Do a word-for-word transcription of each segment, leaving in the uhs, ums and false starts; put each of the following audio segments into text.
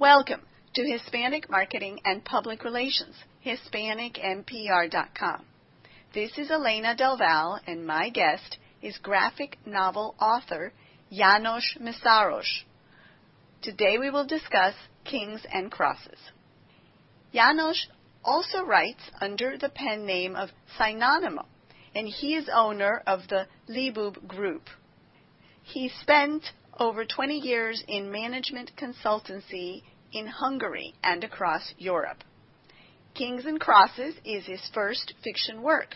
Welcome to Hispanic Marketing and Public Relations, Hispanic M P R dot com. This is Elena Del Val, and my guest is graphic novel author János Misaros. Today we will discuss Kings and Crosses. János also writes under the pen name of Synonymo, and he is owner of the Libub Group. He spent over twenty years in management consultancy in Hungary and across Europe. Kings and Crosses is his first fiction work.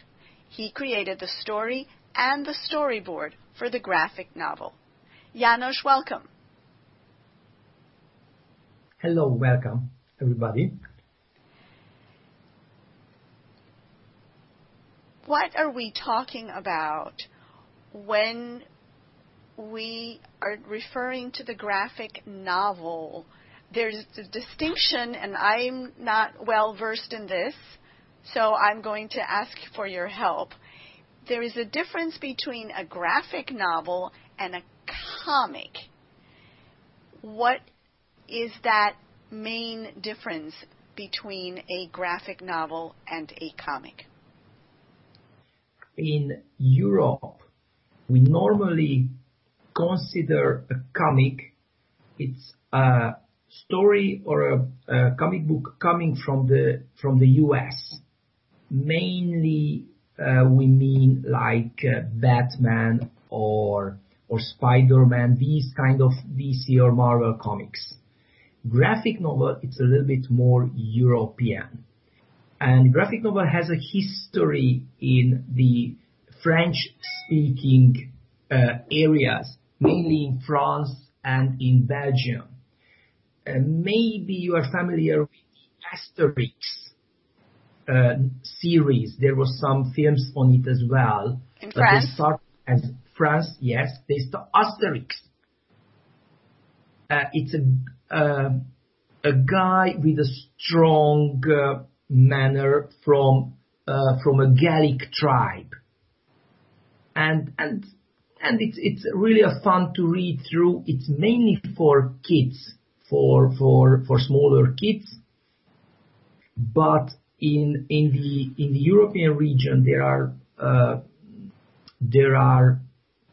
He created the story and the storyboard for the graphic novel. János, welcome. Hello, welcome, everybody. What are we talking about when we are referring to the graphic novel? There's a distinction, and I'm not well versed in this, so I'm going to ask for your help. There is a difference between a graphic novel and a comic. What is that main difference between a graphic novel and a comic? In Europe, we normally consider a comic, it's a story or a, a comic book coming from the from the U S. Mainly uh, we mean like uh, Batman or or Spider-Man, these kind of D C or Marvel comics. Graphic novel, it's a little bit more European. And graphic novel has a history in the French-speaking uh, areas, mainly in France and in Belgium. Uh, maybe you are familiar with the Asterix uh, series. There were some films on it as well. In France? They start as France, yes. They start Asterix. Uh, it's a, uh, a guy with a strong uh, manner from uh, from a Gallic tribe. And and and it's it's really a fun to read through. It's mainly for kids, for for for smaller kids. But in in the in the European region there are uh, there are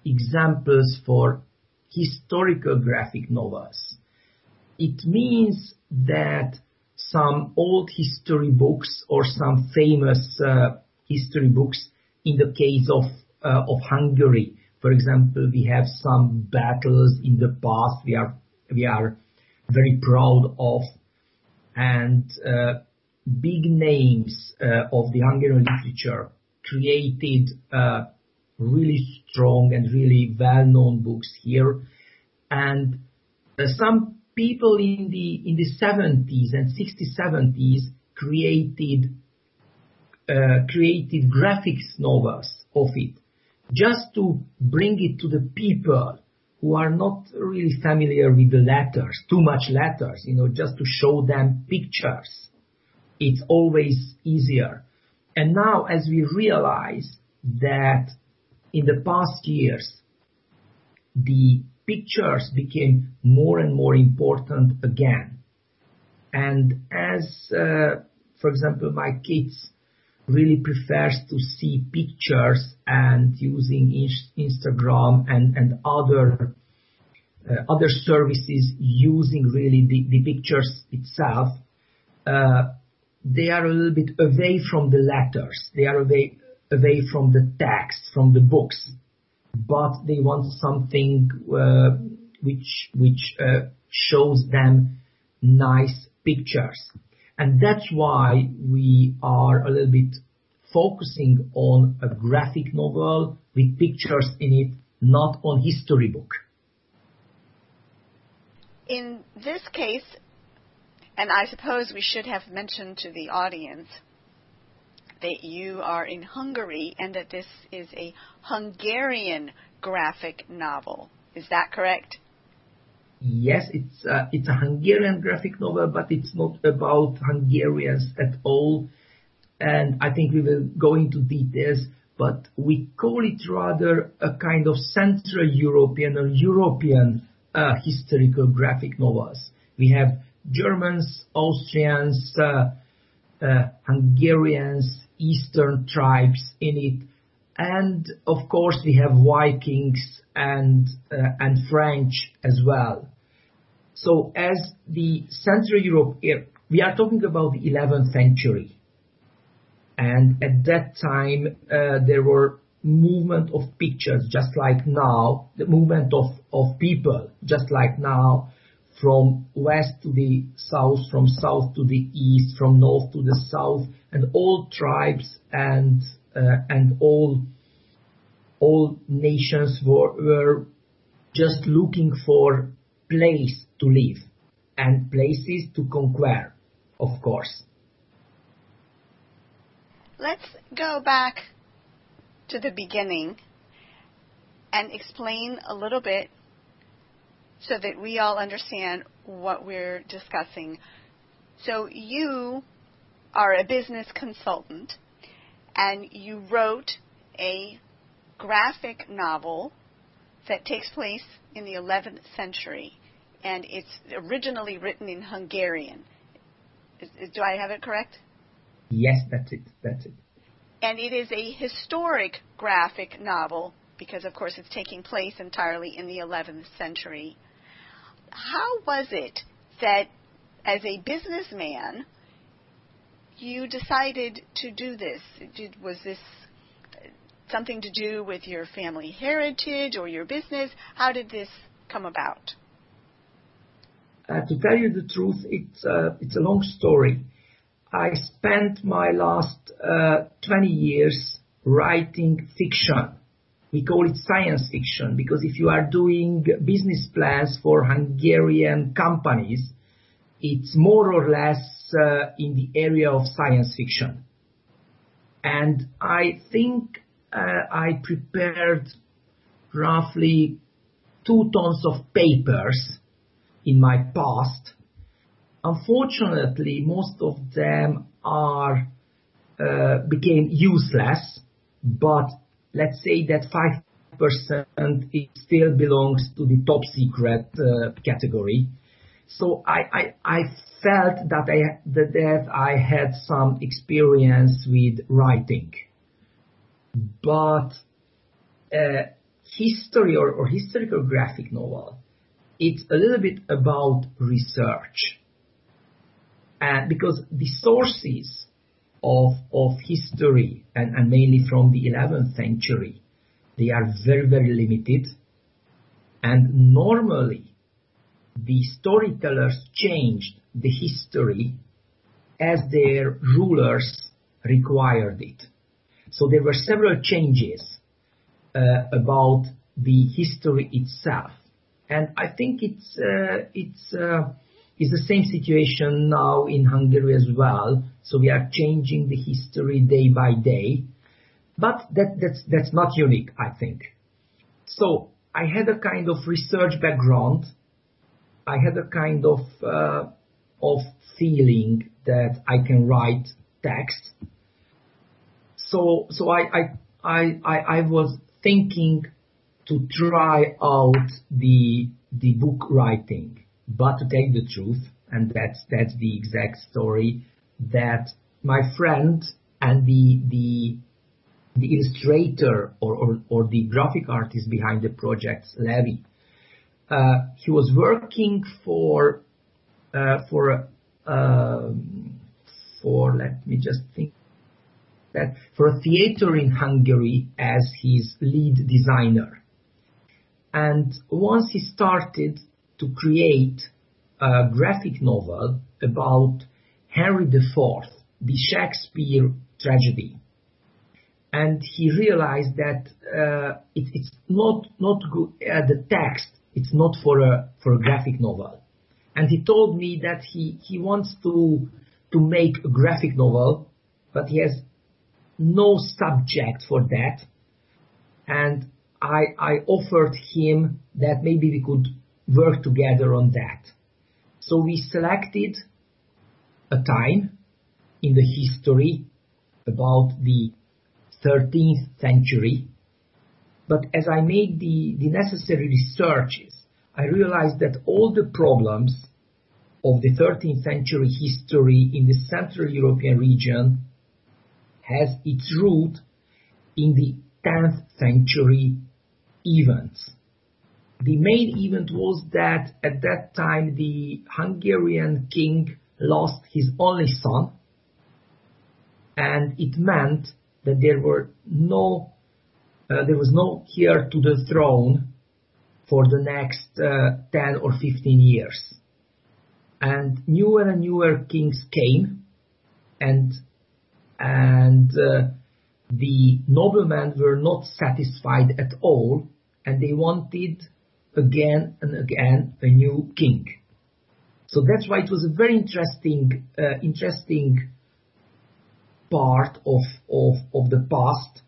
examples for historical graphic novels. It means that some old history books or some famous uh, history books. In the case of Uh, of Hungary, for example, we have some battles in the past we are we are very proud of, and uh, big names uh, of the Hungarian literature created uh, really strong and really well-known books here. And uh, some people in the in the seventies and sixties, seventies created uh, created graphics novels of it, just to bring it to the people who are not really familiar with the letters, too much letters, you know, just to show them pictures. It's always easier. And now, as we realize that in the past years, the pictures became more and more important again. And as, uh, for example, my kids really prefers to see pictures and using Instagram and, and other uh, other services using really the, the pictures itself, uh, they are a little bit away from the letters. They are away, away from the text, from the books. But they want something uh, which, which uh, shows them nice pictures. And that's why we are a little bit focusing on a graphic novel with pictures in it, not on history book. In this case, and I suppose we should have mentioned to the audience that you are in Hungary and that this is a Hungarian graphic novel. Is that correct? Yes, it's uh, it's a Hungarian graphic novel, but it's not about Hungarians at all. And I think we will go into details, but we call it rather a kind of Central European or European uh, historical graphic novels. We have Germans, Austrians, uh, uh, Hungarians, Eastern tribes in it. And of course we have Vikings and, uh, and French as well. So as the Central Europe, we are talking about the eleventh century. And at that time, uh, there were movement of pictures, just like now, the movement of, of people, just like now, from west to the south, from south to the east, from north to the south, and all tribes and uh, and all all nations were, were just looking for place to live and places to conquer, of course. Let's go back to the beginning and explain a little bit so that we all understand what we're discussing. So you are a business consultant and you wrote a graphic novel that takes place in the eleventh century, and it's originally written in Hungarian. Is, is, do I have it correct? Yes, that's it. That's it. And it is a historic graphic novel because, of course, it's taking place entirely in the eleventh century. How was it that, as a businessman, you decided to do this? Did, was this something to do with your family heritage or your business? How did this come about? Uh, to tell you the truth, it's uh, it's a long story. I spent my last uh, twenty years writing fiction. We call it science fiction because if you are doing business plans for Hungarian companies, it's more or less uh, in the area of science fiction. And I think uh, I prepared roughly two tons of papers in my past. Unfortunately, most of them are uh, became useless, but let's say that five percent it still belongs to the top secret uh, category. So I, I, I felt that I, that I had some experience with writing. But uh, history or, or historical graphic novel, it's a little bit about research. And because the sources of of history, and, and mainly from the eleventh century, they are very, very limited. And normally, the storytellers changed the history as their rulers required it. So there were several changes uh, about the history itself. And I think it's... Uh, it's uh, It's the same situation now in Hungary as well. So we are changing the history day by day. But that, that's, that's not unique, I think. So I had a kind of research background. I had a kind of, uh, of feeling that I can write text. So, so I, I, I, I, I was thinking to try out the, the book writing. But to tell the truth, and that's that's the exact story, that my friend and the the, the illustrator or, or, or the graphic artist behind the project, Levi, uh, he was working for uh, for uh, for let me just think that for a theater in Hungary as his lead designer, and once he started to create a graphic novel about Henry the Fourth, the Shakespeare tragedy. And he realized that uh, it, it's not not good, uh, the text, it's not for a for a graphic novel. And he told me that he, he wants to to make a graphic novel, but he has no subject for that. And I I offered him that maybe we could work together on that. So we selected a time in the history about the thirteenth century. But as I made the, the necessary researches, I realized that all the problems of the thirteenth century history in the Central European region has its root in the tenth century events. The main event was that at that time the Hungarian king lost his only son, and it meant that there were no, uh, there was no heir to the throne for the next uh, ten or fifteen years. And newer and newer kings came, and and uh, the noblemen were not satisfied at all, and they wanted again and again a new king. So that's why it was a very interesting, uh, interesting part of, of of the past.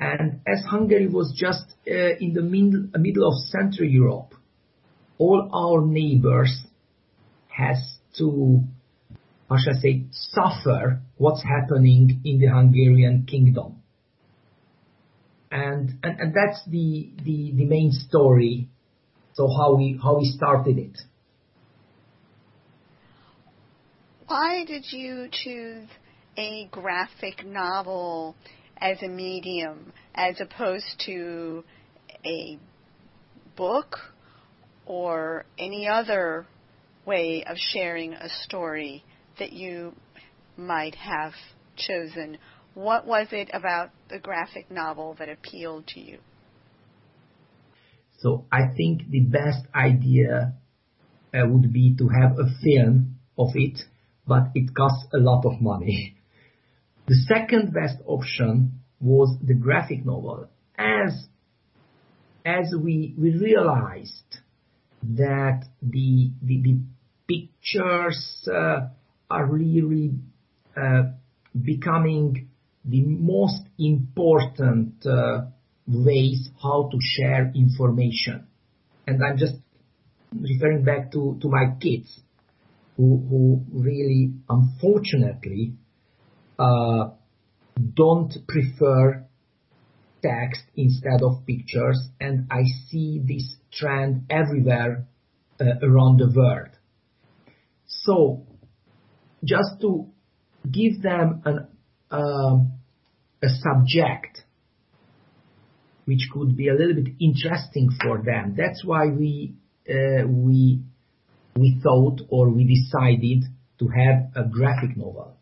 And as Hungary was just uh, in the min- middle of Central Europe, all our neighbors has to, how shall I say, suffer what's happening in the Hungarian kingdom. And and, and that's the, the, the main story, so how we how we started it. Why did you choose a graphic novel as a medium as opposed to a book or any other way of sharing a story that you might have chosen? What was it about the graphic novel that appealed to you? So I think the best idea uh, would be to have a film of it, but it costs a lot of money. The second best option was the graphic novel, as as we we realized that the the, the pictures uh, are really uh, becoming the most important uh, ways how to share information. And I'm just referring back to, to my kids, who, who really, unfortunately, uh, don't prefer text instead of pictures. And I see this trend everywhere uh, around the world. So just to give them an, uh, a subject which could be a little bit interesting for them. That's why we uh, we we thought or we decided to have a graphic novel.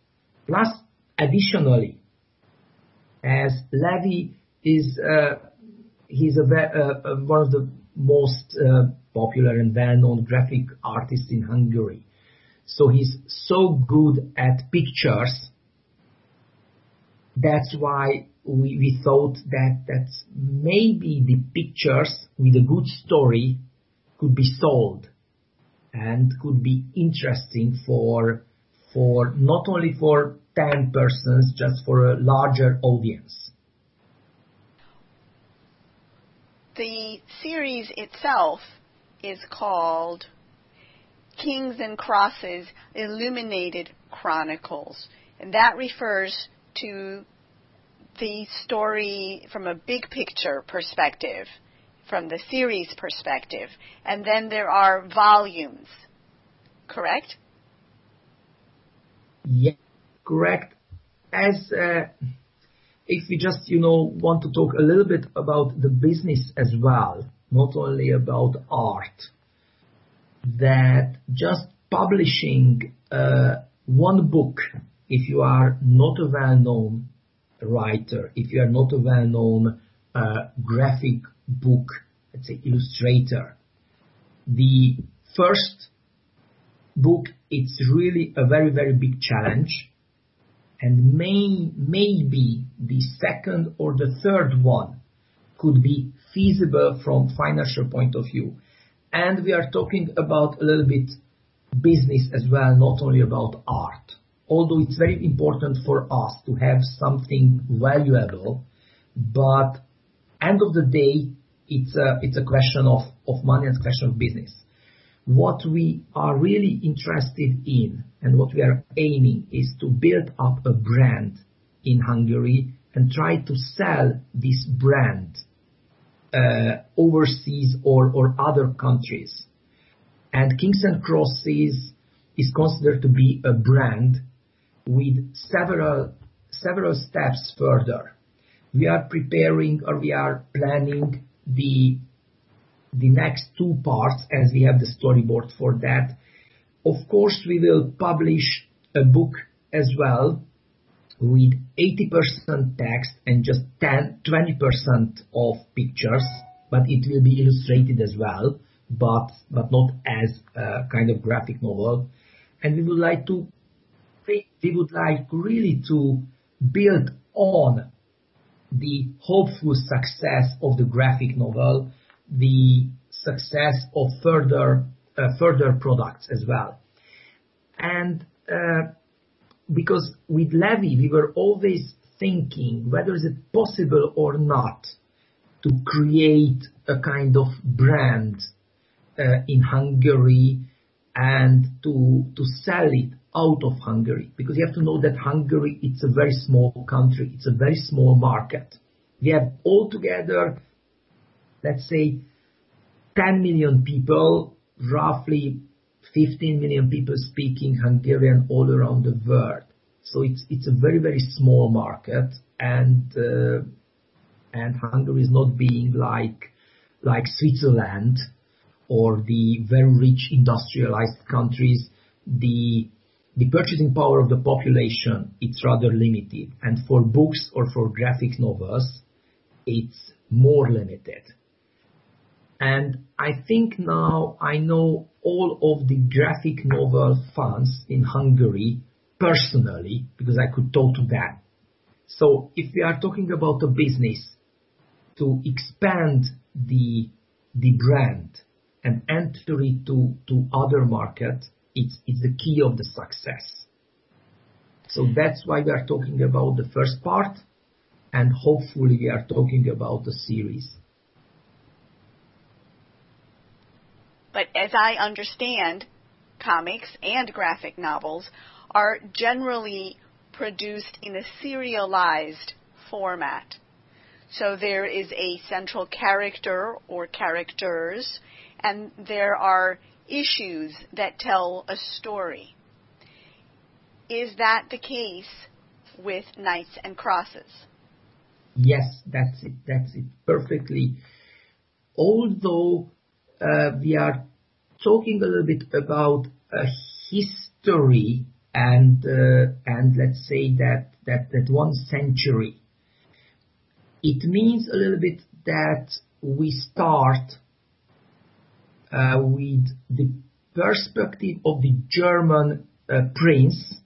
Plus, additionally, as Levi is uh, he's a, uh, one of the most uh, popular and well-known graphic artists in Hungary. So he's so good at pictures. That's why we, we thought that that's maybe the pictures with a good story could be sold and could be interesting for for not only for ten persons, just for a larger audience. The series itself is called Kings and Crosses, Illuminated Chronicles. And that refers to the story from a big picture perspective, from the series perspective. And then there are volumes, correct? Yeah, correct. As uh, if we just, you know, want to talk a little bit about the business as well, not only about art, that just publishing uh, one book, if you are not a well-known writer, if you are not a well-known uh, graphic book, let's say illustrator, the first book, it's really a very, very big challenge. And may, maybe the second or the third one could be feasible from financial point of view. And we are talking about a little bit business as well, not only about art. Although it's very important for us to have something valuable, but end of the day, it's a, it's a question of, of money and a question of business. What we are really interested in and what we are aiming is to build up a brand in Hungary and try to sell this brand Uh, overseas or, or other countries. And Kings and Crosses is considered to be a brand with several several steps further. We are preparing, or we are planning the the next two parts, as we have the storyboard for that. Of course, we will publish a book as well with eighty percent text and just ten, twenty percent of pictures, but it will be illustrated as well, but but not as a kind of graphic novel. And we would like to we would like really to build on the hopeful success of the graphic novel, the success of further uh, further products as well. And uh, because with Levi, we were always thinking whether is it possible or not to create a kind of brand uh, in Hungary and to to sell it out of Hungary, because you have to know that Hungary, it's a very small country, it's a very small market. We have altogether, let's say, ten million people, roughly fifteen million people speaking Hungarian all around the world. So it's it's a very, very small market, and uh, and Hungary is not being like like Switzerland or the very rich industrialized countries. The The purchasing power of the population, it's rather limited. And for books or for graphic novels, it's more limited. And I think now I know all of the graphic novel fans in Hungary personally, because I could talk to them. So if we are talking about a business to expand the the brand and enter it to, to other markets, It's, it's the key of the success. So that's why we are talking about the first part, and hopefully we are talking about a series. But as I understand, comics and graphic novels are generally produced in a serialized format. So there is a central character or characters, and there are issues that tell a story. Is that the case with Knights and Crosses? Yes, that's it. That's it perfectly. Although uh, we are talking a little bit about a history and uh, and let's say that, that that one century, it means a little bit that we start Uh, with the perspective of the German uh, prince,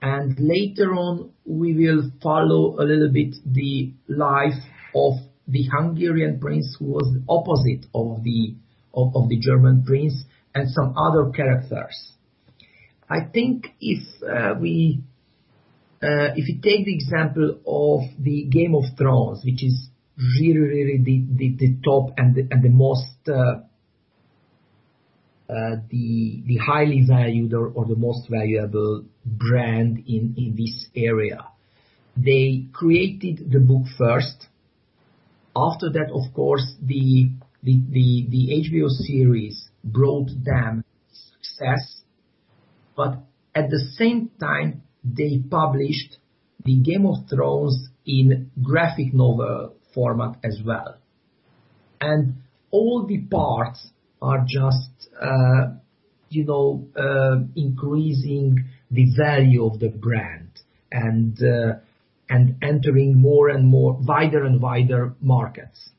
and later on we will follow a little bit the life of the Hungarian prince, who was the opposite of the of, of the German prince, and some other characters. I think if uh, we uh, if we take the example of the Game of Thrones, which is really, really the, the, the top and the, and the most uh, uh, the the highly valued or, or the most valuable brand in, in this area. They created the book first. After that, of course, the the, the, the H B O series brought them success, but at the same time they published the Game of Thrones in graphic novel format as well, and all the parts are just uh, you know uh, increasing the value of the brand and uh, and entering more and more wider and wider markets.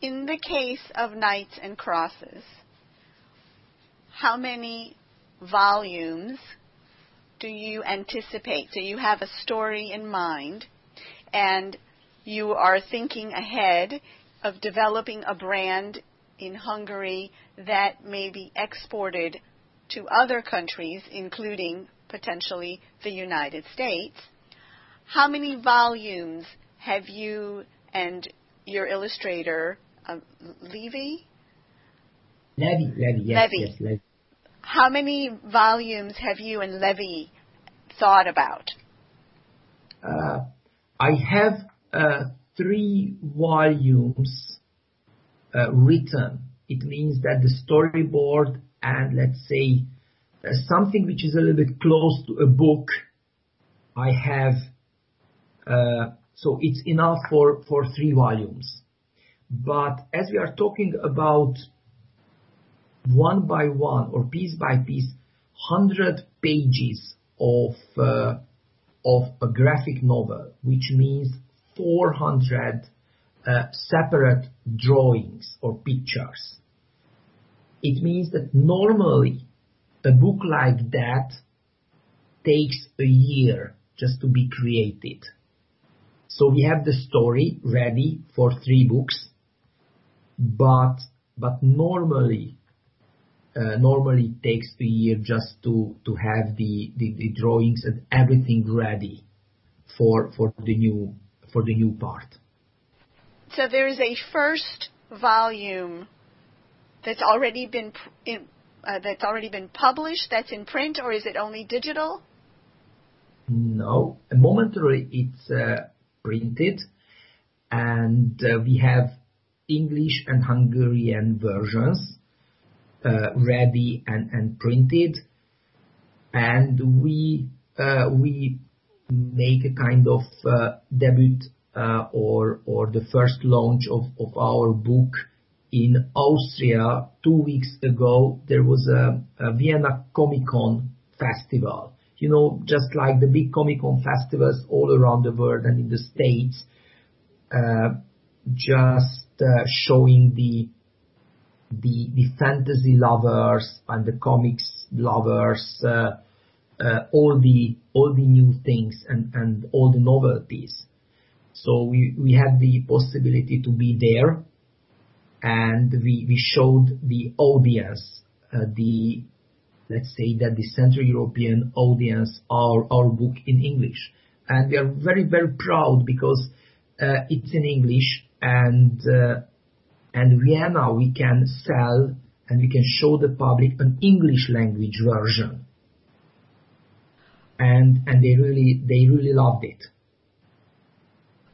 In the case of Knights and Crosses, how many volumes do you anticipate? So you have a story in mind, and you are thinking ahead of developing a brand in Hungary that may be exported to other countries, including potentially the United States. How many volumes have you and your illustrator, uh, Levi? Levi, Levi, yes, Levi. yes Levi. How many volumes have you and Levi thought about? Uh, I have Uh, three volumes uh, written It means that the storyboard and, let's say, uh, something which is a little bit close to a book, I have, uh, so it's enough for, for three volumes. But as we are talking about one by one or piece by piece, one hundred pages of uh, of a graphic novel, which means four hundred uh, separate drawings or pictures. It means that normally a book like that takes a year just to be created. So we have the story ready for three books, but but normally uh, normally it takes a year just to to have the, the, the drawings and everything ready for for the new for the new part. So there is a first volume that's already been in, uh, that's already been published, that's in print, or is it only digital? No, momentarily it's uh, printed, and uh, we have English and Hungarian versions uh, ready and, and printed, and we uh, we make a kind of uh, debut uh, or or the first launch of, of our book in Austria two weeks ago. There was a, a Vienna Comic-Con festival. You know, just like the big Comic-Con festivals all around the world and in the States, uh, just uh, showing the, the the fantasy lovers and the comics lovers uh, uh, all the all the new things and, and all the novelties. So we, we had the possibility to be there, and we, we showed the audience uh, the let's say that the Central European audience our our book in English, and we are very very proud because uh, it's in English, and uh, and Vienna we can sell and we can show the public an English language version, and and they really they really loved it.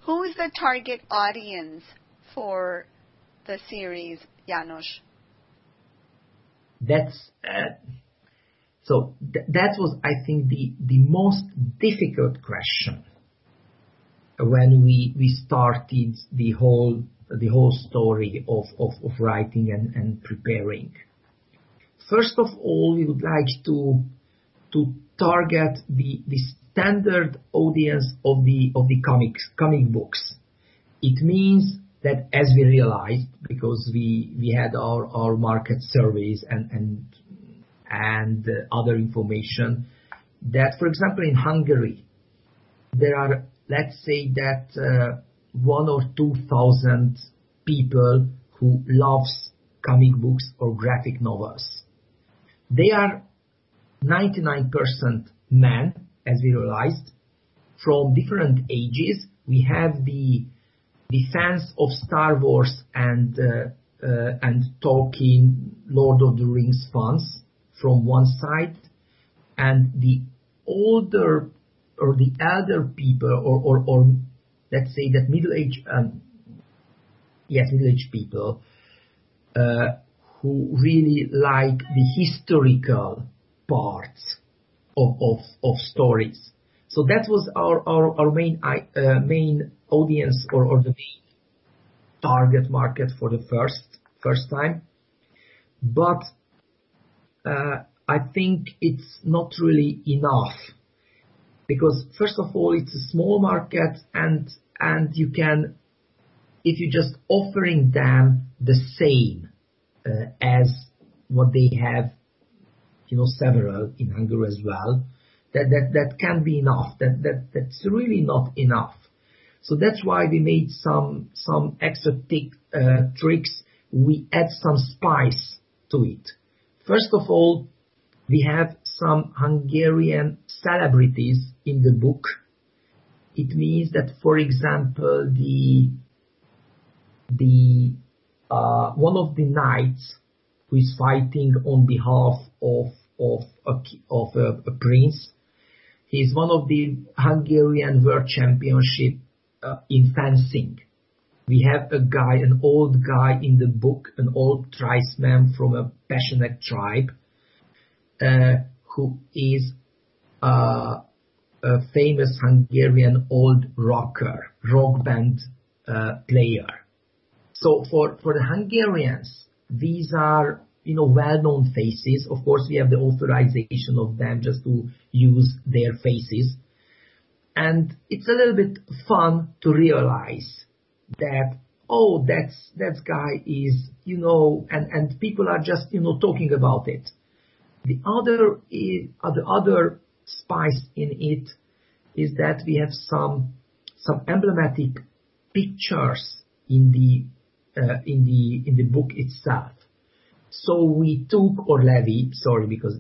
Who is the target audience for the series, János? That's. Uh, So th- that was, I think, the, the most difficult question when we we started the whole the whole story of, of, of writing and, and preparing. First of all, we would like to to target the, the standard audience of the of the comics comic books. It means that as we realized, because we, we had our, our market surveys and, and and uh, other information, that, for example, in Hungary, there are, let's say that uh, one or two thousand people who loves comic books or graphic novels. They are ninety-nine percent men, as we realized, from different ages. We have the, the fans of Star Wars and, uh, uh, and Tolkien, Lord of the Rings fans, from one side, and the older or the elder people, or, or, or let's say that middle-aged, um, yes, middle-aged people uh, who really like the historical parts of, of, of stories. So that was our our, our main uh, main audience or, or the main target market for the first first time, but. Uh, I think it's not really enough, because first of all, it's a small market, and and you can, if you're just offering them the same uh, as what they have, you know, several in Hungary as well, that that, that can't be enough. That that that's really not enough. So that's why we made some some extra tic, uh, tricks. We add some spice to it. First of all, we have some Hungarian celebrities in the book. It means that, for example, the the uh, one of the knights who is fighting on behalf of of a, of a, a prince, he is one of the Hungarian World Championship uh, in fencing. We have a guy, an old guy in the book, an old tribesman from a passionate tribe, uh, who is uh, a famous Hungarian old rocker, rock band uh, player. So for, for the Hungarians, these are, you know, well-known faces. Of course, we have the authorization of them just to use their faces. And it's a little bit fun to realize that, oh, that's, that guy is, you know, and, and people are just, you know, talking about it. The other is, uh, the other spice in it is that we have some, some emblematic pictures in the, uh, in the, in the book itself. So we took, or Levi, sorry, because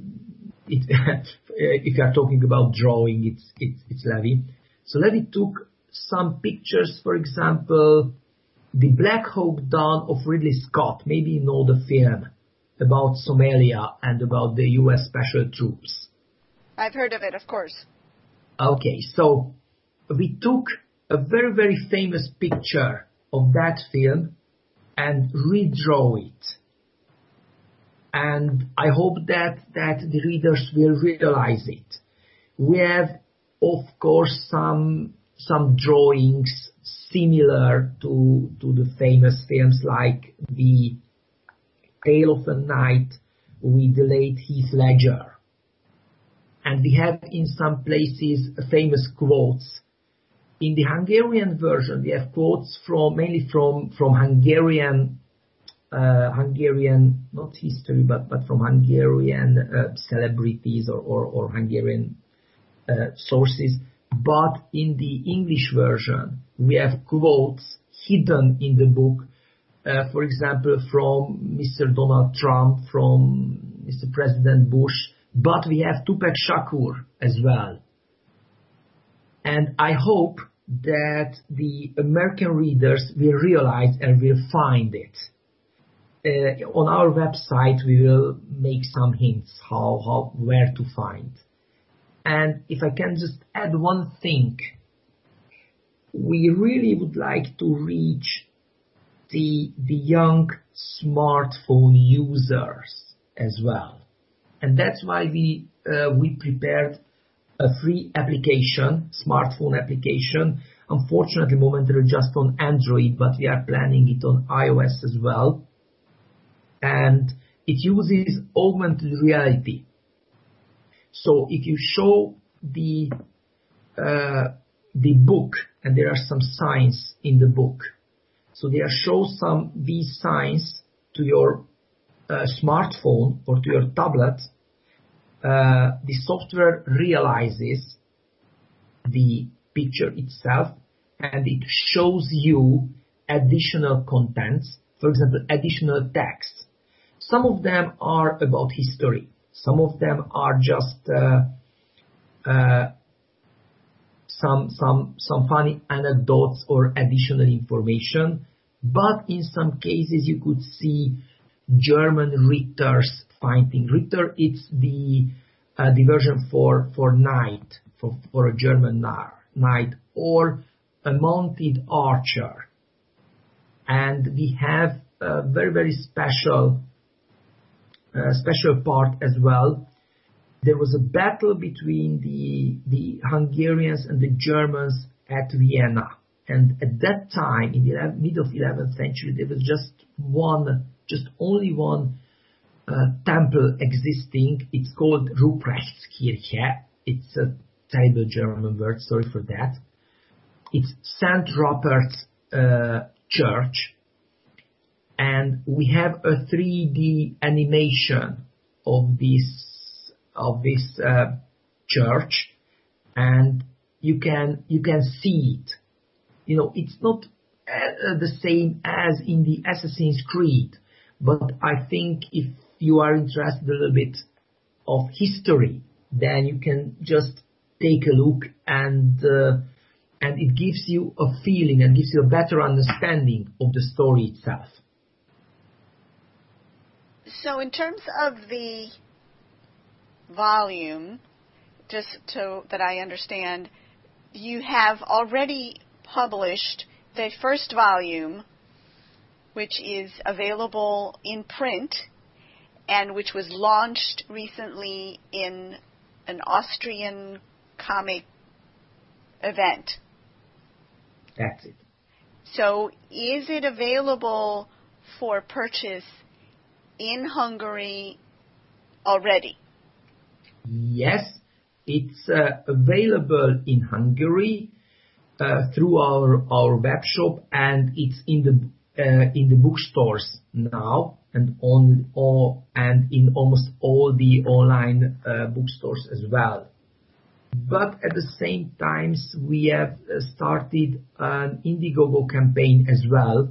it, if you are talking about drawing, it's, it's, it's Levi. So Levi took some pictures, for example, the Black Hawk Down of Ridley Scott. Maybe you know the film about Somalia and about the U S special troops. I've heard of it, of course. Okay, so we took a very, very famous picture of that film and redraw it. And I hope that, that the readers will realize it. We have, of course, some some drawings similar to, to the famous films like The Tale of a Knight with the late Heath Ledger. And we have in some places famous quotes. In the Hungarian version, we have quotes from mainly from, from Hungarian, uh, Hungarian, not history, but, but from Hungarian uh, celebrities or, or, or Hungarian uh, sources. But in the English version, we have quotes hidden in the book, uh, for example, from Mister Donald Trump, from Mister President Bush, but we have Tupac Shakur as well. And I hope that the American readers will realize and will find it. Uh, on our website, we will make some hints how, how where to find. And if I can just add one thing, we really would like to reach the, the young smartphone users as well. And that's why we, uh, we prepared a free application, smartphone application, unfortunately momentarily just on Android, but we are planning it on iOS as well. And it uses augmented reality. So if you show the uh, the book, and there are some signs in the book, so they show some these signs to your uh, smartphone or to your tablet, uh, the software realizes the picture itself, and it shows you additional contents, for example, additional text. Some of them are about history. Some of them are just uh, uh, some some some funny anecdotes or additional information. But in some cases, you could see German Ritter's fighting. Ritter, it's the uh, the version for for knight, for for a German knight, or a mounted archer. And we have a very very special. Uh, special part as well. There was a battle between the the Hungarians and the Germans at Vienna, and at that time, in the mid of eleventh century, there was just one, just only one uh, temple existing. It's called Ruprecht's Kirche. It's a terrible German word. Sorry for that. It's Saint Rupert's uh, Church. And we have a three D animation of this of this uh, church, and you can you can see it. You know, it's not uh, the same as in the Assassin's Creed, but I think if you are interested a little bit of history, then you can just take a look, and uh, and it gives you a feeling and gives you a better understanding of the story itself. So in terms of the volume, just to, that I understand, you have already published the first volume, which is available in print and which was launched recently in an Austrian comic event. That's it. So is it available for purchase in Hungary already? Yes, it's uh, available in Hungary uh, through our, our web shop, and it's in the uh, in the bookstores now, and on all, and in almost all the online uh, bookstores as well. But at the same time, we have started an Indiegogo campaign as well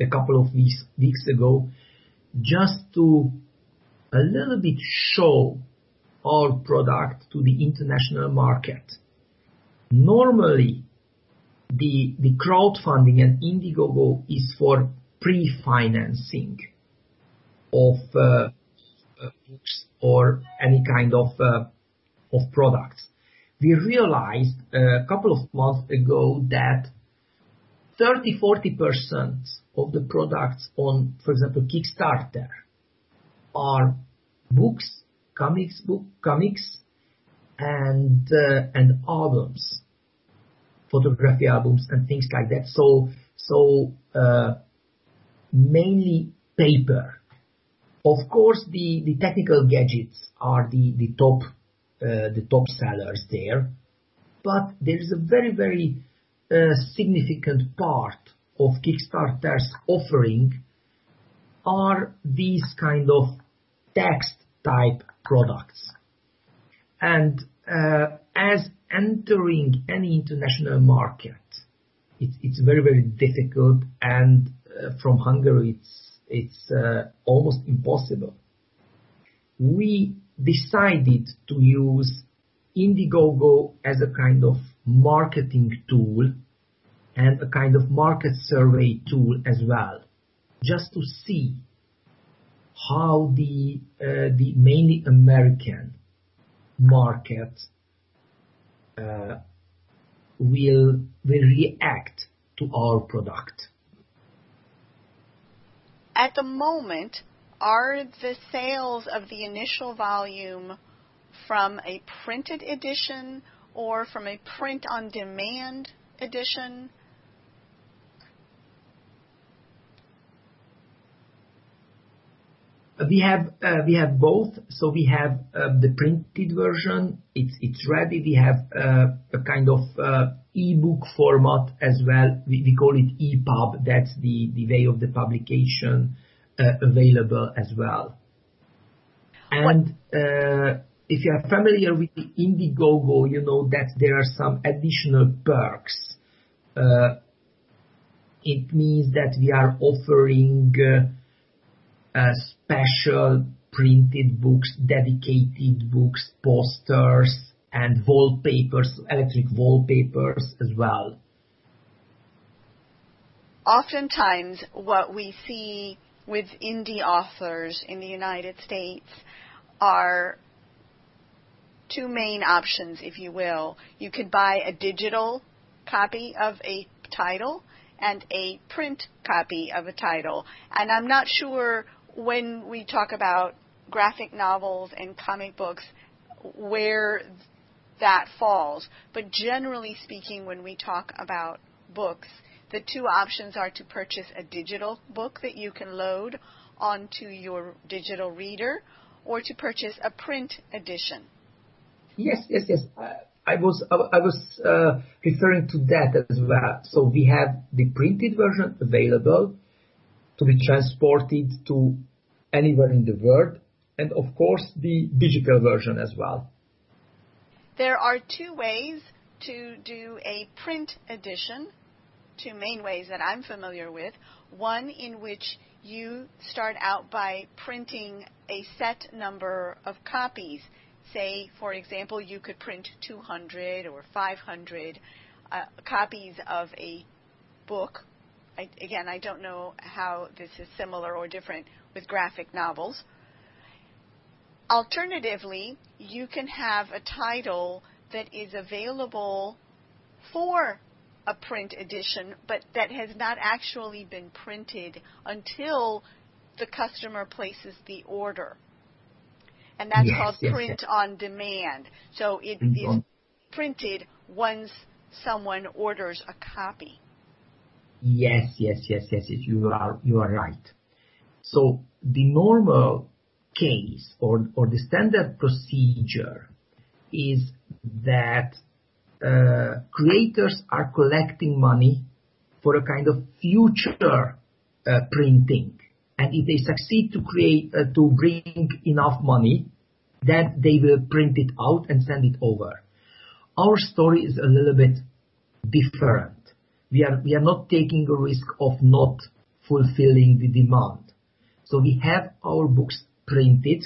a couple of weeks, weeks ago, just to a little bit show our product to the international market. Normally, the, the crowdfunding and Indiegogo is for pre-financing of uh, books or any kind of, uh, of products. We realized a couple of months ago that thirty to forty percent of the products on, for example, Kickstarter are books, comics, book, comics, and uh, and albums, photography albums, and things like that. So so uh, mainly paper. Of course, the the technical gadgets are the the top. Uh, the top sellers there, but there is a very, very uh, significant part of Kickstarter's offering are these kind of text-type products. And uh, as entering any international market, it's, it's very, very difficult, and uh, from Hungary it's, it's uh, almost impossible. We decided to use Indiegogo as a kind of marketing tool and a kind of market survey tool as well, just to see how the uh, the mainly American market uh, will will react to our product. At the moment, are the sales of the initial volume from a printed edition or from a print-on-demand edition? We have uh, we have both. So we have uh, the printed version. It's it's ready. We have uh, a kind of uh, e-book format as well. We, we call it E P U B. That's the, the way of the publication. Uh, available as well. And uh, if you are familiar with the Indiegogo, you know that there are some additional perks. Uh, it means that we are offering uh, uh, special printed books, dedicated books, posters, and wallpapers, electric wallpapers as well. Oftentimes what we see with indie authors in the United States are two main options, if you will. You could buy a digital copy of a title and a print copy of a title. And I'm not sure, when we talk about graphic novels and comic books, where that falls. But generally speaking, when we talk about books, the two options are to purchase a digital book that you can load onto your digital reader, or to purchase a print edition. Yes, yes, yes. I, I was I was uh, referring to that as well. So we have the printed version available to be transported to anywhere in the world, and of course the digital version as well. There are two ways to do a print edition. Two main ways that I'm familiar with. One in which you start out by printing a set number of copies. Say, for example, you could print two hundred or five hundred uh, copies of a book. I, again, I don't know how this is similar or different with graphic novels. Alternatively, you can have a title that is available for a print edition, but that has not actually been printed until the customer places the order. And that's yes, called yes, print yes. on demand. So it print is on. printed once someone orders a copy. Yes, yes, yes, yes, yes. You are you are right. So the normal case or or the standard procedure is that uh, creators are collecting money for a kind of future uh, printing, and if they succeed to create uh, to bring enough money, then they will print it out and send it over. Our story is a little bit different. We are we are not taking a risk of not fulfilling the demand. So we have our books printed,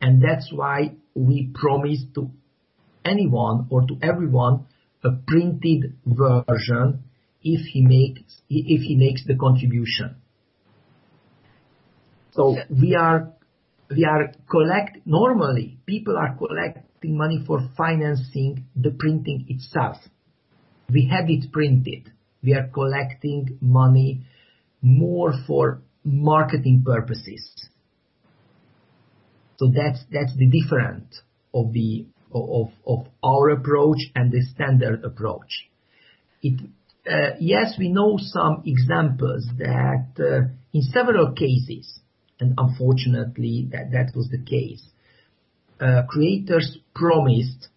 and that's why we promise to anyone or to everyone a printed version if he makes if he makes the contribution. So we are we are collect normally people are collecting money for financing the printing itself. We have it printed. We are collecting money more for marketing purposes. So that's that's the difference of the of of our approach and the standard approach. It uh, yes, we know some examples that uh, in several cases, and unfortunately that that was the case. Uh, creators promised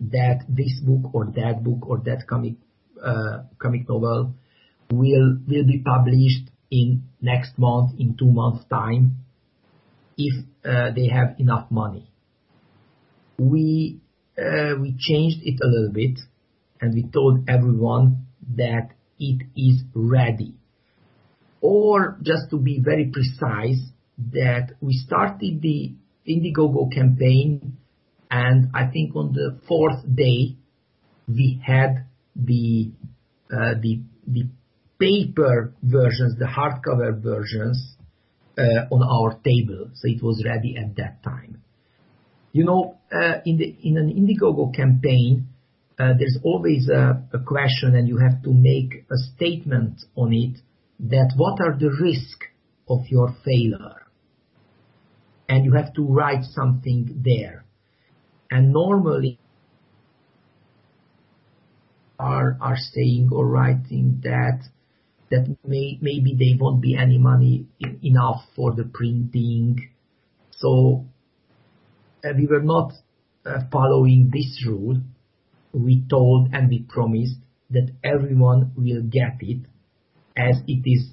that this book or that book or that comic uh, comic novel will will be published in next month, in two months' time, if uh, they have enough money. We uh, we changed it a little bit, and we told everyone that it is ready. Or just to be very precise, that we started the Indiegogo campaign. And I think on the fourth day, we had the uh, the the paper versions, the hardcover versions, uh, on our table. So it was ready at that time. You know, uh, in the in an Indiegogo campaign, uh, there's always a, a question, and you have to make a statement on it. That what are the risks of your failure, and you have to write something there. And normally are are saying or writing that that may, maybe they won't be any money in, enough for the printing. So uh, we were not uh, following this rule. We told and we promised that everyone will get it as it is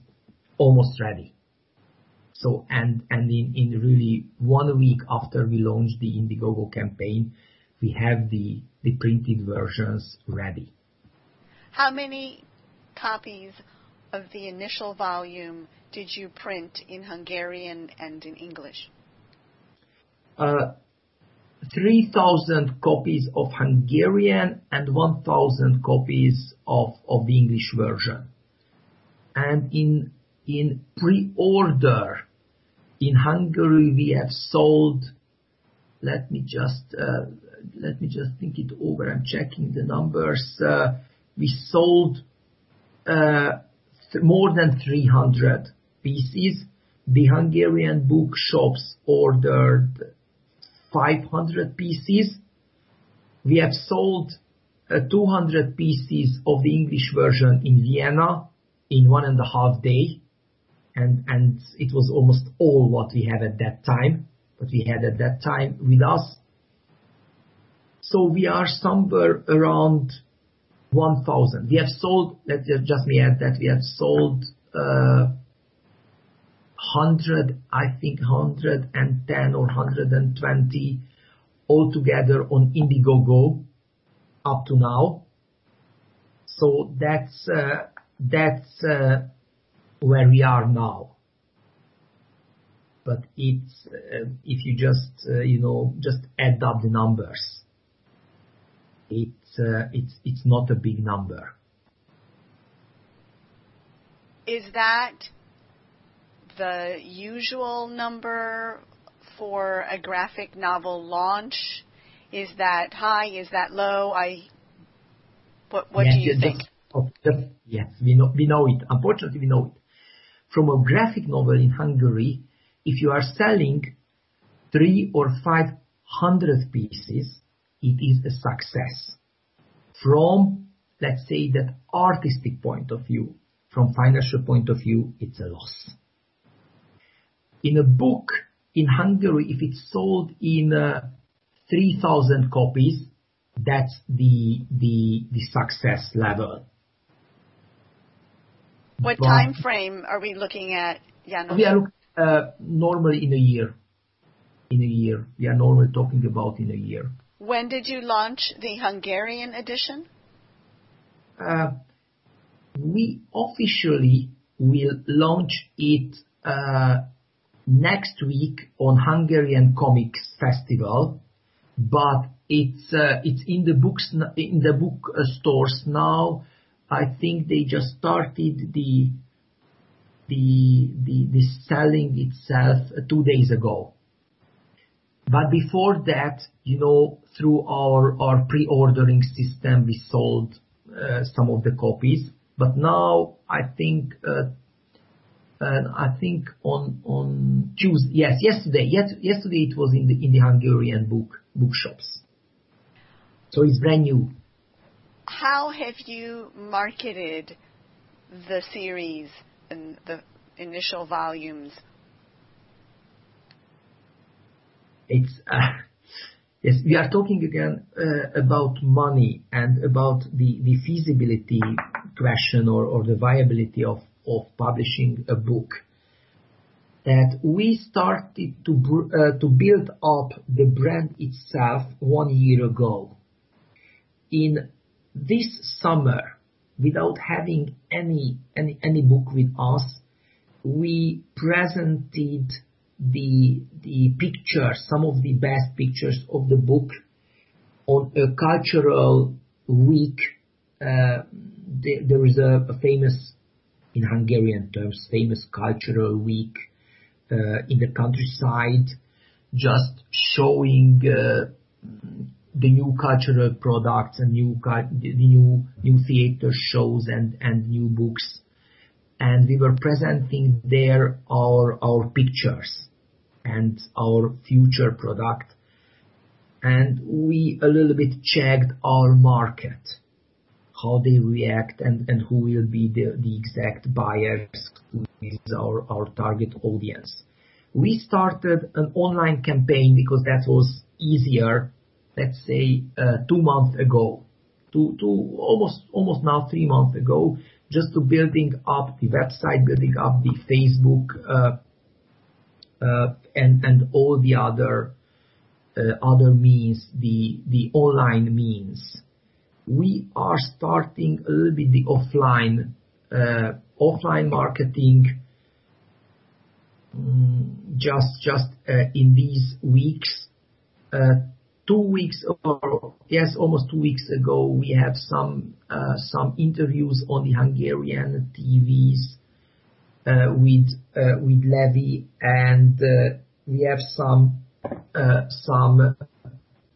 almost ready. So, and, and in, in really one week after we launched the Indiegogo campaign, we have the, the printed versions ready. How many copies of the initial volume did you print in Hungarian and in English? Uh, three thousand copies of Hungarian and one thousand copies of, of the English version. And in In pre-order, in Hungary, we have sold, let me just uh, let me just think it over, I'm checking the numbers, uh, we sold uh, th- more than three hundred pieces. The Hungarian bookshops ordered five hundred pieces. We have sold uh, two hundred pieces of the English version in Vienna in one and a half day. And, and it was almost all what we had at that time, what we had at that time with us. So we are somewhere around one thousand. We have sold, let's just me add that, we have sold uh, one hundred, I think one hundred ten or one hundred twenty altogether on Indiegogo up to now. So that's, uh, that's, uh, where we are now. But it's uh, if you just uh, you know just add up the numbers, it's uh, it's it's not a big number. Is that the usual number for a graphic novel launch? Is that high? Is that low? I What, what yes, do you yes, think? Just, just, yes, we know, we know it. Unfortunately, we know it. From a graphic novel in Hungary, if you are selling three or five hundred pieces, it is a success. From, let's say, that artistic point of view, from financial point of view, it's a loss. In a book in Hungary, if it's sold in uh, three thousand copies, that's the, the, the success level. What but time frame are we looking at, János? We are looking, uh, normally in a year. In a year. We are normally talking about in a year. When did you launch the Hungarian edition? Uh, we officially will launch it uh, next week on Hungarian Comics Festival, but it's uh, it's in the books in the book stores now. I think they just started the the the, the selling itself two days ago. But before that, you know, through our, our pre-ordering system, we sold uh, some of the copies. But now, I think, uh, uh, I think on on Tuesday, yes, yesterday, yes, yesterday it was in the in the Hungarian book bookshops. So it's brand new. How have you marketed the series and the initial volumes? It's uh, yes. We are talking again uh, about money and about the, the feasibility question or, or the viability of, of publishing a book. That we started to uh, to build up the brand itself one year ago. In this summer, without having any any any book with us, we presented the the pictures, some of the best pictures of the book on a cultural week. Uh, the, there is a, a famous, in Hungarian terms, famous cultural week uh, in the countryside, just showing uh, the new cultural products and new the new new theater shows and, and new books. And we were presenting there our our pictures and our future product. And we a little bit checked our market, how they react and, and who will be the, the exact buyers, who is our, our target audience. We started an online campaign because that was easier, let's say, uh, two months ago, two, two, almost, almost now three months ago, just to building up the website, building up the Facebook, uh, uh, and and all the other uh, other means, the the online means. We are starting a little bit the offline uh, offline marketing um, just just uh, in these weeks. Uh, Two weeks, or yes, almost two weeks ago, we had some uh, some interviews on the Hungarian T Vs uh, with uh, with Levi, and uh, we have some uh, some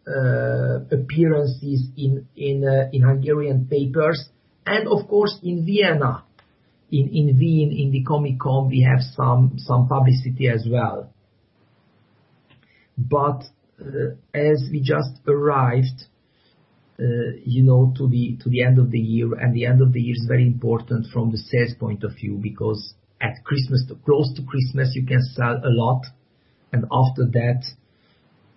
uh, appearances in in uh, in Hungarian papers, and of course in Vienna, in in Wien, in the Comic Con, we have some some publicity as well, but. Uh, as we just arrived, uh, you know, to the to the end of the year, and the end of the year is very important from the sales point of view, because at Christmas, to, close to Christmas, you can sell a lot, and after that,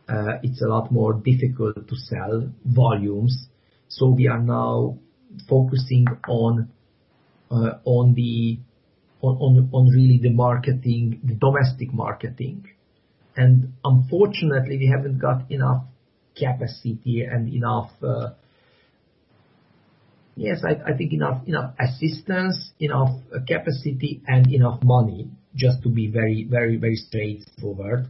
uh, it's a lot more difficult to sell volumes. So we are now focusing on uh, on the on, on on really the marketing, the domestic marketing. And unfortunately, we haven't got enough capacity and enough, uh, yes, I, I think enough enough assistance, enough capacity, and enough money, just to be very, very, very straightforward,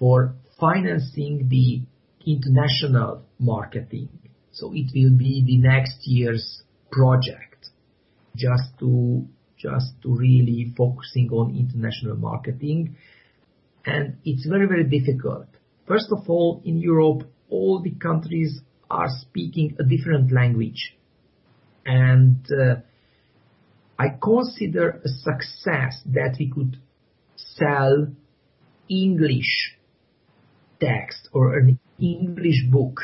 for financing the international marketing. So it will be the next year's project, just to just to really focusing on international marketing. And it's very, very difficult. First of all, in Europe, all the countries are speaking a different language. And uh, I consider a success that we could sell English text or an English book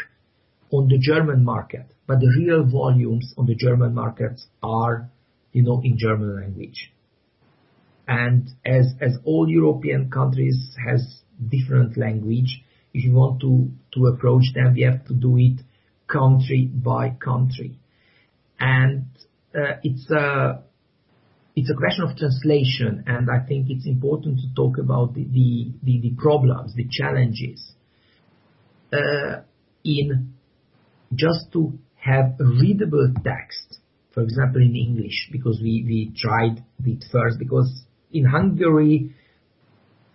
on the German market, but the real volumes on the German markets are, you know, in German language. And as as all European countries has different language, if you want to, to approach them, we have to do it country by country. And uh, it's a it's a question of translation, and I think it's important to talk about the the, the, the problems, the challenges. Uh, in just to have a readable text, for example in English, because we, we tried it first, because in Hungary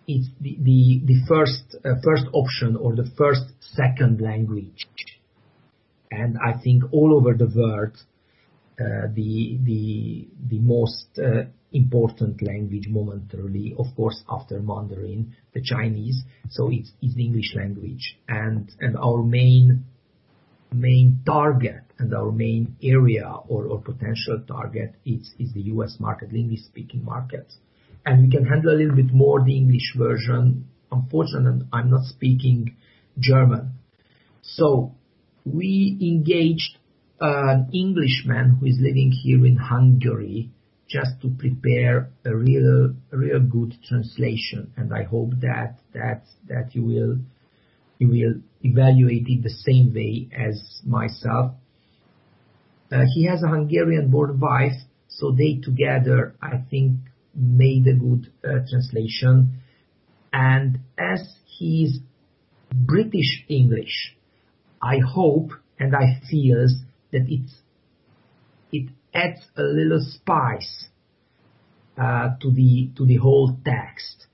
it's the, the, the first uh, first option or the first second language. And I think all over the world uh, the, the, the most uh, important language momentarily, of course after Mandarin, the Chinese, so it's, it's the English language. And, and our main main target and our main area or, or potential target is, is the U S market, the English-speaking market. And we can handle a little bit more the English version. Unfortunately, I'm not speaking German. So we engaged an Englishman who is living here in Hungary just to prepare a real, a real good translation. And I hope that, that, that you will, you will evaluate it the same way as myself. Uh, he has a Hungarian-born wife, so they together, I think, made a good uh, translation. And as he's British English, I hope and I feel that it's, it adds a little spice uh, to the to the whole text,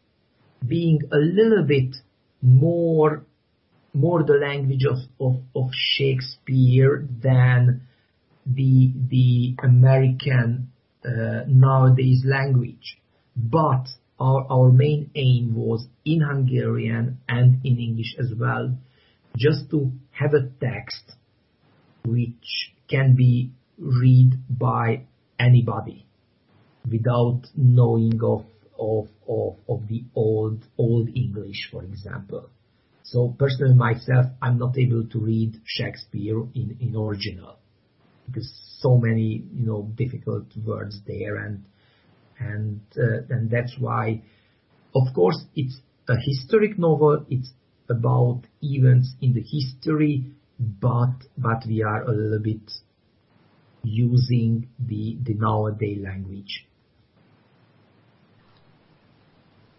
being a little bit more more the language of, of, of Shakespeare than the the American uh, nowadays language. But our, our main aim was in Hungarian and in English as well, just to have a text which can be read by anybody without knowing of of, of, of the old old English, for example. So personally myself, I'm not able to read Shakespeare in, in original because so many, you know, difficult words there, and and uh, and that's why, of course, it's a historic novel. It's about events in the history, but but we are a little bit using the the nowadays language.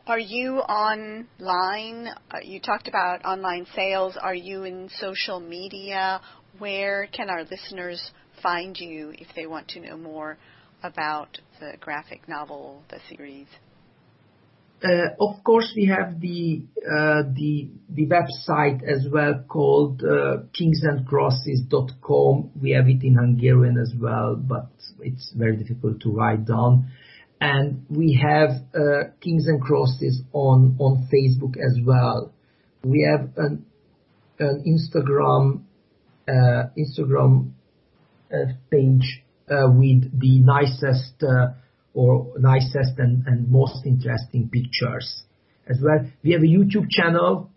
Are you online? Uh, you talked about online sales. Are you in social media? Where can our listeners find you if they want to know more about the graphic novel, the series? Uh, of course, we have the uh, the the website as well called uh, kings and crosses dot com. We have it in Hungarian as well, but it's very difficult to write down. And we have uh, Kings and Crosses on, on Facebook as well. We have an, an Instagram uh, Instagram uh, page uh, with the nicest uh, or nicest and, and most interesting pictures as well. We have a YouTube channel.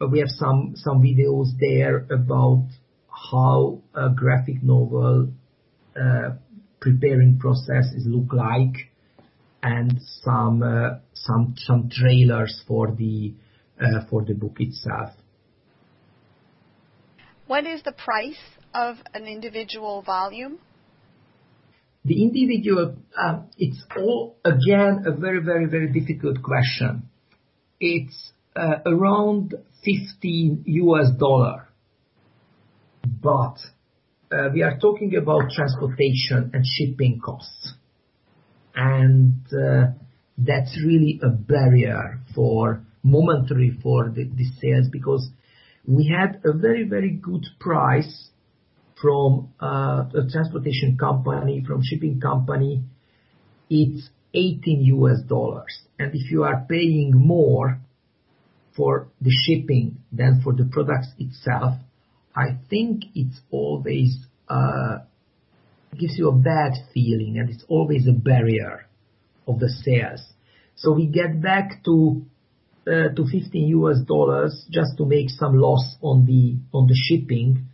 Uh, we have some some videos there about how a graphic novel uh, preparing process is look like. And some uh, some some trailers for the uh, for the book itself. What is the price of an individual volume? The individual uh, it's all again a very very very difficult question. It's uh, around fifteen U S dollar, but uh, we are talking about transportation and shipping costs. And uh, that's really a barrier for momentary for the, the sales, because we had a very, very good price from uh, a transportation company, from shipping company. It's eighteen U S dollars. And if you are paying more for the shipping than for the products itself, I think it's always uh, gives you a bad feeling, and it's always a barrier of the sales. So we get back to uh, to fifteen U S dollars just to make some loss on the on the shipping.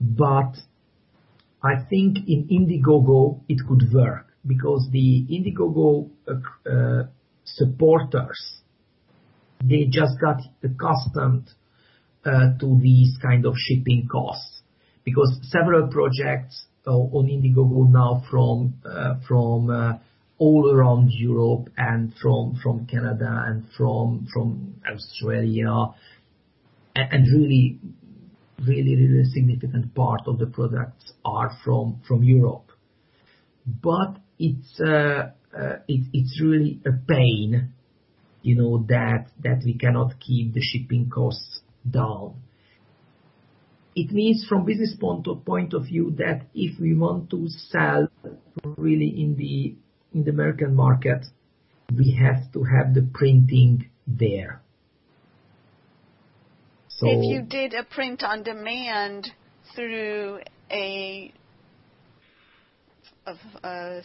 But I think in Indiegogo it could work, because the Indiegogo uh, uh, supporters, they just got accustomed uh, to these kind of shipping costs, because several projects uh, on Indiegogo now from uh, from uh, all around Europe and from from Canada and from from Australia, and, and really really really significant part of the products are from from Europe. But it's uh, uh, it, it's really a pain, you know, that that we cannot keep the shipping costs down. It means from business point of, point of view that if we want to sell really in the in the American market, we have to have the printing there. So if you did a print on demand through a, a, a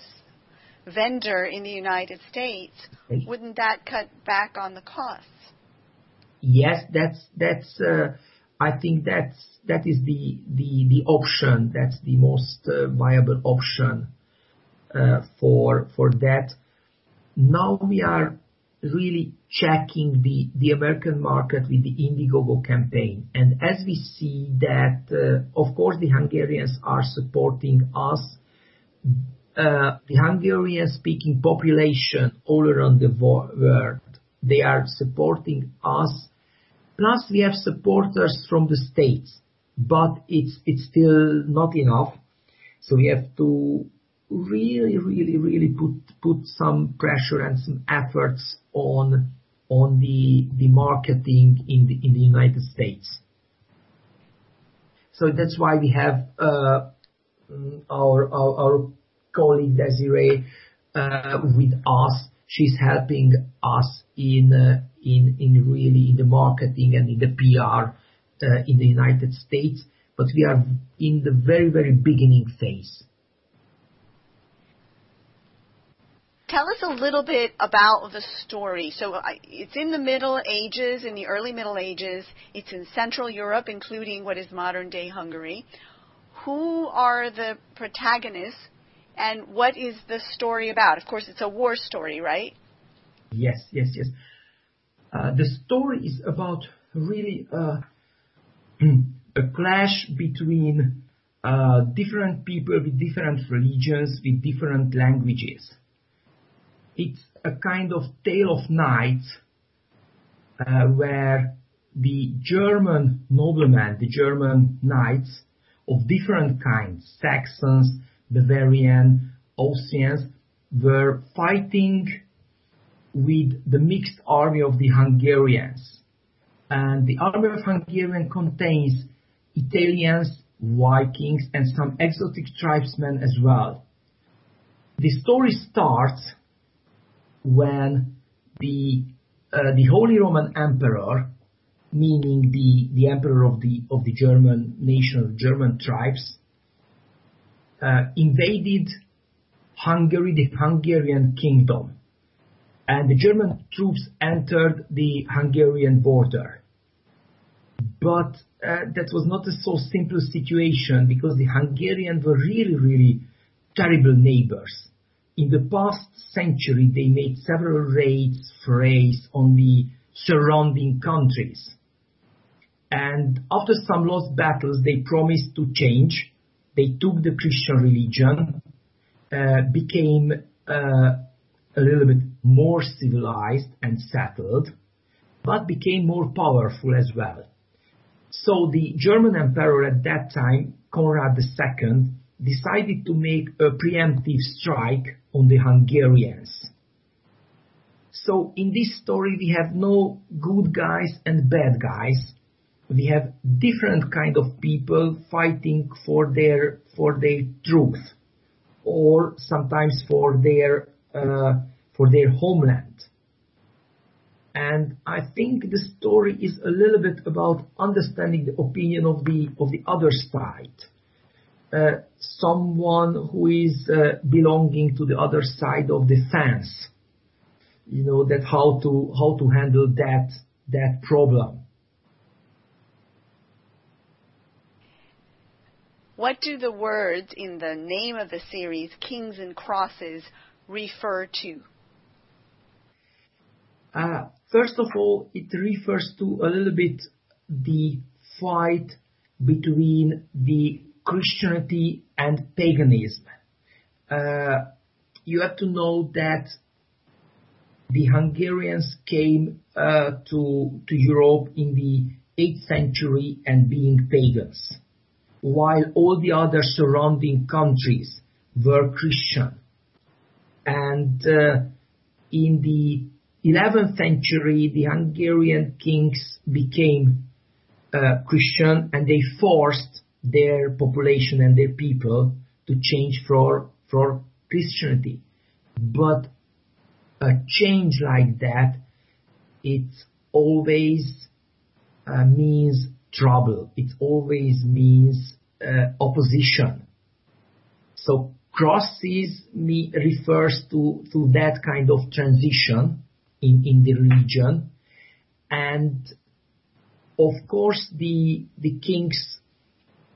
vendor in the United States, wouldn't that cut back on the costs? Yes, that's that's. Uh, I think that's that is the the the option. That's the most uh, viable option uh, for for that. Now we are really checking the the American market with the Indiegogo campaign, and as we see that, uh, of course, the Hungarians are supporting us. Uh, the Hungarian-speaking population all around the world, they are supporting us. Plus, we have supporters from the States, but it's it's still not enough. So we have to really, really, really put put some pressure and some efforts on on the the marketing in the in the United States. So that's why we have uh, our our. our colleague Desiree uh, with us. She's helping us in uh, in in really in the marketing and in the P R uh, in the United States, but we are in the very very beginning phase. Tell us a little bit about the story. So it's in the Middle Ages, in the early Middle Ages. It's in Central Europe, including what is modern day Hungary. Who are the protagonists? And what is the story about? Of course, it's a war story, right? Yes, yes, yes. Uh, the story is about really uh, a clash between uh, different people with different religions, with different languages. It's a kind of tale of knights uh, where the German noblemen, the German knights of different kinds, Saxons, Bavarian, Austrians, were fighting with the mixed army of the Hungarians. And the army of Hungarians contains Italians, Vikings, and some exotic tribesmen as well. The story starts when the uh, the Holy Roman Emperor, meaning the, the emperor of the of the German nation, German tribes, Uh, invaded Hungary, the Hungarian kingdom, and the German troops entered the Hungarian border. But uh, that was not a so simple situation, because the Hungarians were really, really terrible neighbors. In the past century, they made several raids, frays on the surrounding countries. And after some lost battles, they promised to change. They took the Christian religion, uh, became uh, a little bit more civilized and settled, but became more powerful as well. So the German emperor at that time, Conrad the Second, decided to make a preemptive strike on the Hungarians. So in this story, we have no good guys and bad guys. We have different kind of people fighting for their for their truth, or sometimes for their uh, for their homeland. And I think the story is a little bit about understanding the opinion of the of the other side, uh, someone who is uh, belonging to the other side of the fence. You know, that how to how to handle that that problem. What do the words in the name of the series, Kings and Crosses, refer to? Uh, first of all, it refers to a little bit the fight between the Christianity and paganism. Uh, you have to know that the Hungarians came uh, to to Europe in the eighth century and being pagans, while all the other surrounding countries were Christian. And uh, in the eleventh century, the Hungarian kings became uh, Christian, and they forced their population and their people to change for, for Christianity. But a change like that, it always uh, means trouble. It always means uh, opposition. So crosses me refers to, to that kind of transition in, in the religion. And of course the the kings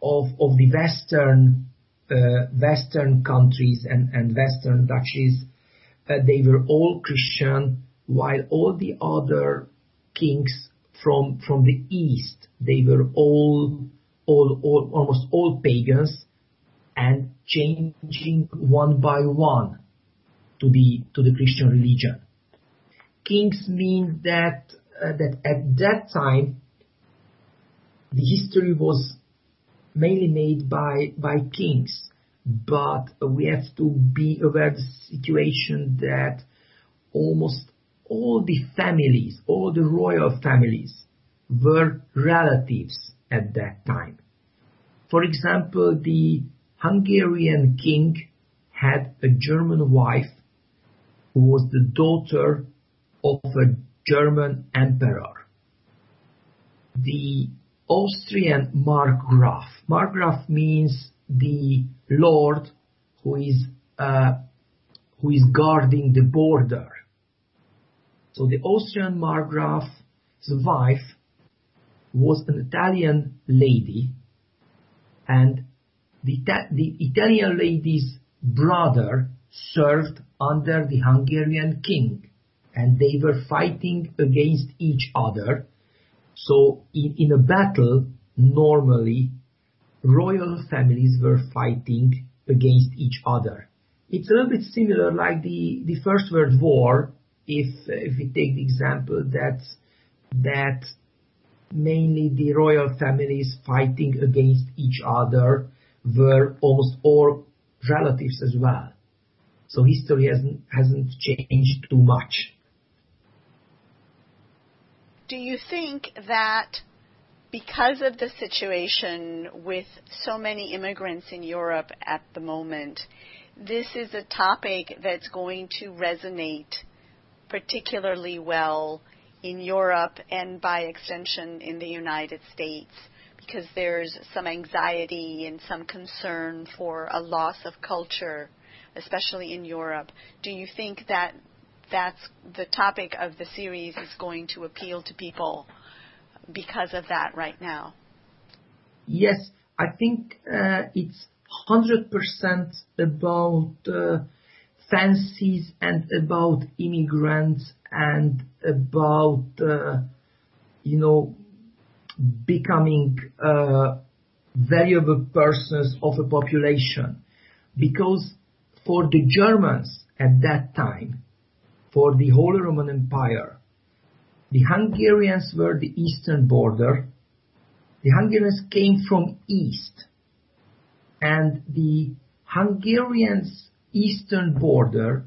of of the Western uh, Western countries and, and Western duchies, uh, they were all Christian, while all the other kings from from the East, they were all all, all almost all pagans, and changing one by one to the to the Christian religion. Kings mean that uh, that at that time the history was mainly made by by kings, but we have to be aware of the situation that almost all the families, all the royal families, were relatives at that time. For example, the Hungarian king had a German wife who was the daughter of a German emperor. The Austrian margraf. Margraf means the lord who is uh, who is guarding the border. So the Austrian margraf's wife was an Italian lady, and The, the Italian lady's brother served under the Hungarian king, and they were fighting against each other. So in, in a battle, normally, royal families were fighting against each other. It's a little bit similar like the, the First World War, if, if we take the example that, that mainly the royal families fighting against each other were almost all relatives as well. So history hasn't, hasn't changed too much. Do you think that because of the situation with so many immigrants in Europe at the moment, this is a topic that's going to resonate particularly well in Europe and by extension in the United States? Because there's some anxiety and some concern for a loss of culture, especially in Europe. Do you think that that's the topic of the series is going to appeal to people because of that right now? Yes, I think uh, it's one hundred percent about uh, fancies and about immigrants and about, uh, you know, becoming uh, valuable persons of a population. Because for the Germans at that time, for the Holy Roman Empire, the Hungarians were the eastern border. The Hungarians came from east, and the Hungarians' eastern border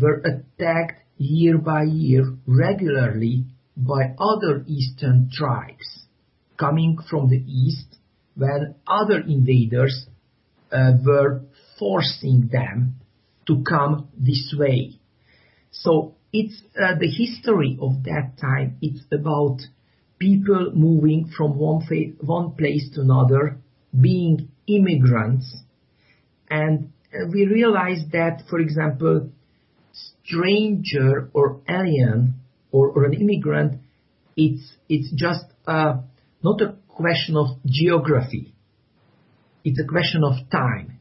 were attacked year by year regularly by other eastern tribes coming from the east, when other invaders uh, were forcing them to come this way. So it's uh, the history of that time. It's about people moving from one, fa- one place to another, being immigrants. And we realized that, for example, stranger or alien or, or an immigrant, it's it's just uh, not a question of geography. It's a question of time.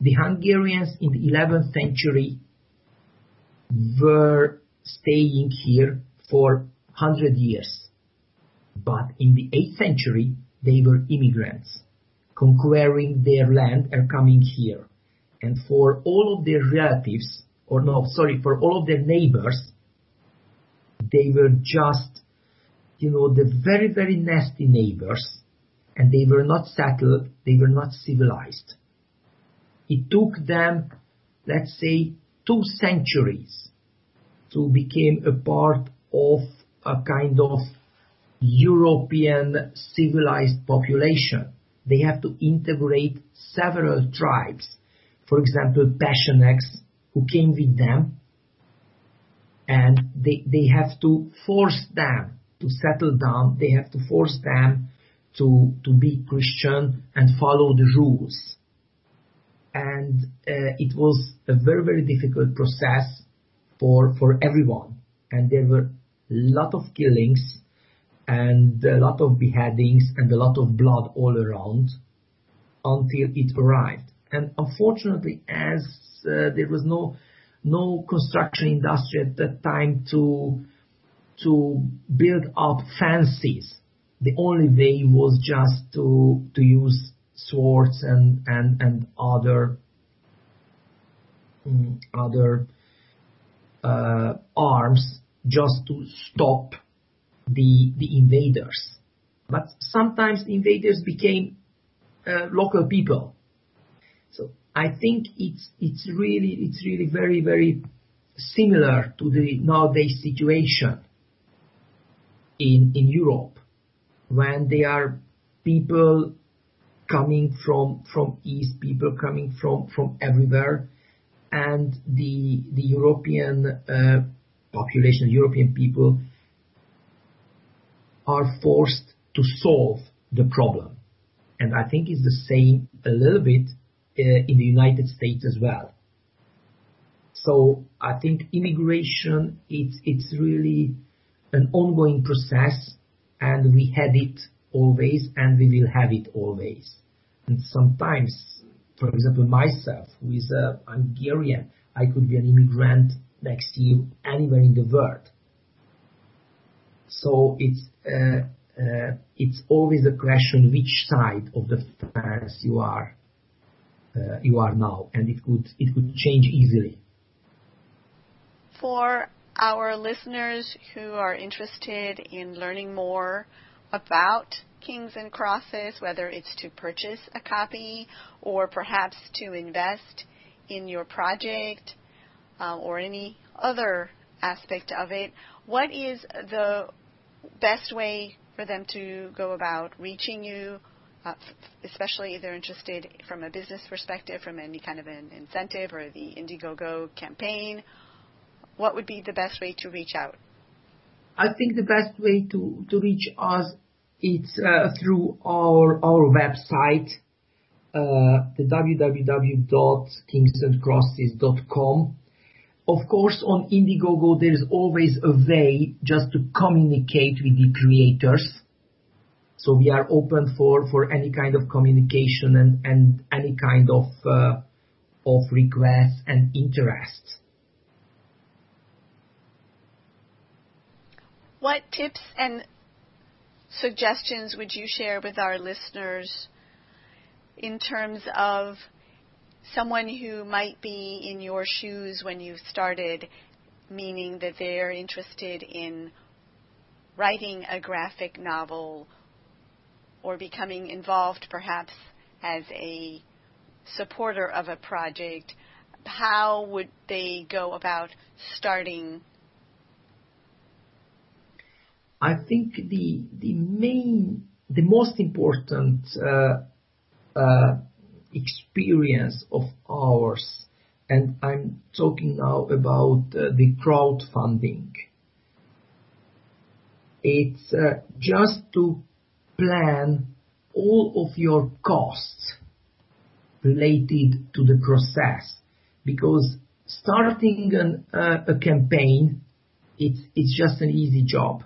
The Hungarians in the eleventh century were staying here for one hundred years. But in the eighth century, they were immigrants, conquering their land and coming here. And for all of their relatives, or no, sorry, for all of their neighbors, they were just, you know, the very, very nasty neighbors, and they were not settled, they were not civilized. It took them, let's say, two centuries to become a part of a kind of European civilized population. They have to integrate several tribes. For example, Pechenegs, who came with them, and they, they have to force them to settle down. They have to force them to, to be Christian and follow the rules. And uh, it was a very, very difficult process for, for everyone. And there were a lot of killings and a lot of beheadings and a lot of blood all around until it arrived. And unfortunately, as uh, there was no no construction industry at that time to to build up fences, the only way was just to to use swords and and and other um, other uh, arms just to stop the the invaders. But sometimes invaders became uh, local people. So I think it's it's really it's really very, very similar to the nowadays situation in in Europe, when there are people coming from from East, people coming from from everywhere, and the the European uh, population, European people are forced to solve the problem. And I think it's the same a little bit in the United States as well. So I think immigration, it's it's really an ongoing process, and we had it always, and we will have it always. And sometimes, for example, myself, who is a Hungarian, I could be an immigrant next to you anywhere in the world. So it's uh, uh, it's always a question which side of the fence you are. Uh, you are now, and it could it could change easily. For our listeners who are interested in learning more about Kings and Crosses, whether it's to purchase a copy or perhaps to invest in your project uh, or any other aspect of it, what is the best way for them to go about reaching you? Uh, especially if they're interested from a business perspective, from any kind of an incentive or the Indiegogo campaign, what would be the best way to reach out? I think the best way to, to reach us is uh, through our our website, uh, the w w w dot kings and crosses dot com. Of course, on Indiegogo, there is always a way just to communicate with the creators. So we are open for, for any kind of communication and, and any kind of uh, of requests and interest. What tips and suggestions would you share with our listeners in terms of someone who might be in your shoes when you started, meaning that they're interested in writing a graphic novel or becoming involved perhaps as a supporter of a project? How would they go about starting? I think the the main, the most important uh, uh, experience of ours, and I'm talking now about uh, the crowdfunding, it's uh, just to plan all of your costs related to the process, because starting an, uh, a campaign, it's it's just an easy job.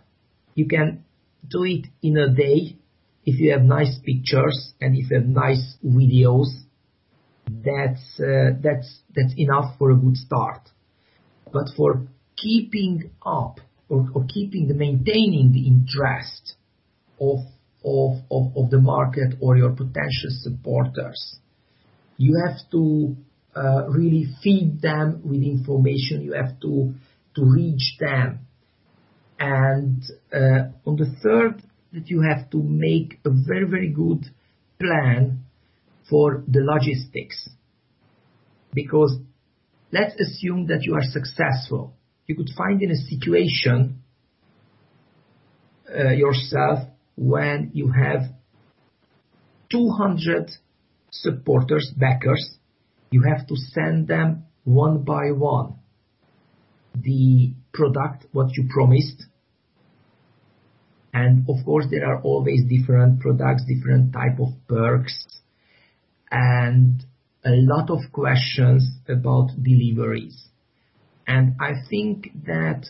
You can do it in a day if you have nice pictures and if you have nice videos. That's uh, that's that's enough for a good start. But for keeping up or, or keeping the maintaining the interest of of of of the market or your potential supporters, you have to uh, really feed them with information. You have to to reach them, and uh, on the third, that you have to make a very very good plan for the logistics. Because let's assume that you are successful. You could find in a situation uh, yourself when you have two hundred supporters, backers. You have to send them one by one the product, what you promised. And of course there are always different products, different type of perks, and a lot of questions about deliveries. And I think that,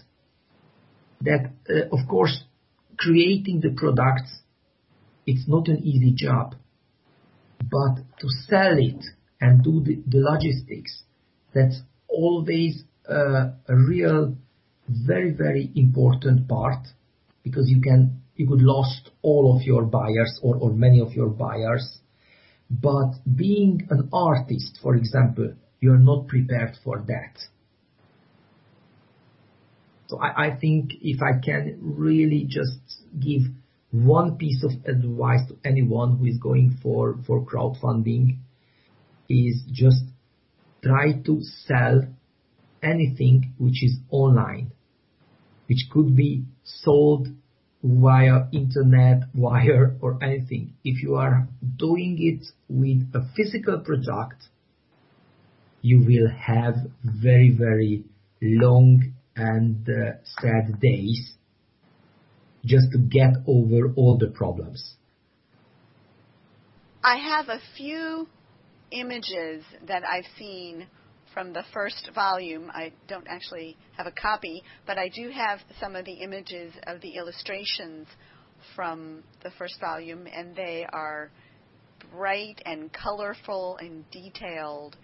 that uh, of course, creating the products, it's not an easy job. But to sell it and do the, the logistics, that's always uh, a real, very, very important part, because you can you could lost all of your buyers or, or many of your buyers. But being an artist, for example, you're not prepared for that. So I, I think if I can really just give one piece of advice to anyone who is going for, for crowdfunding, is just try to sell anything which is online, which could be sold via internet, wire, or anything. If you are doing it with a physical product, you will have very, very long and uh, sad days just to get over all the problems. I have a few images that I've seen from the first volume. I don't actually have a copy, but I do have some of the images of the illustrations from the first volume, and they are bright and colorful and detailed,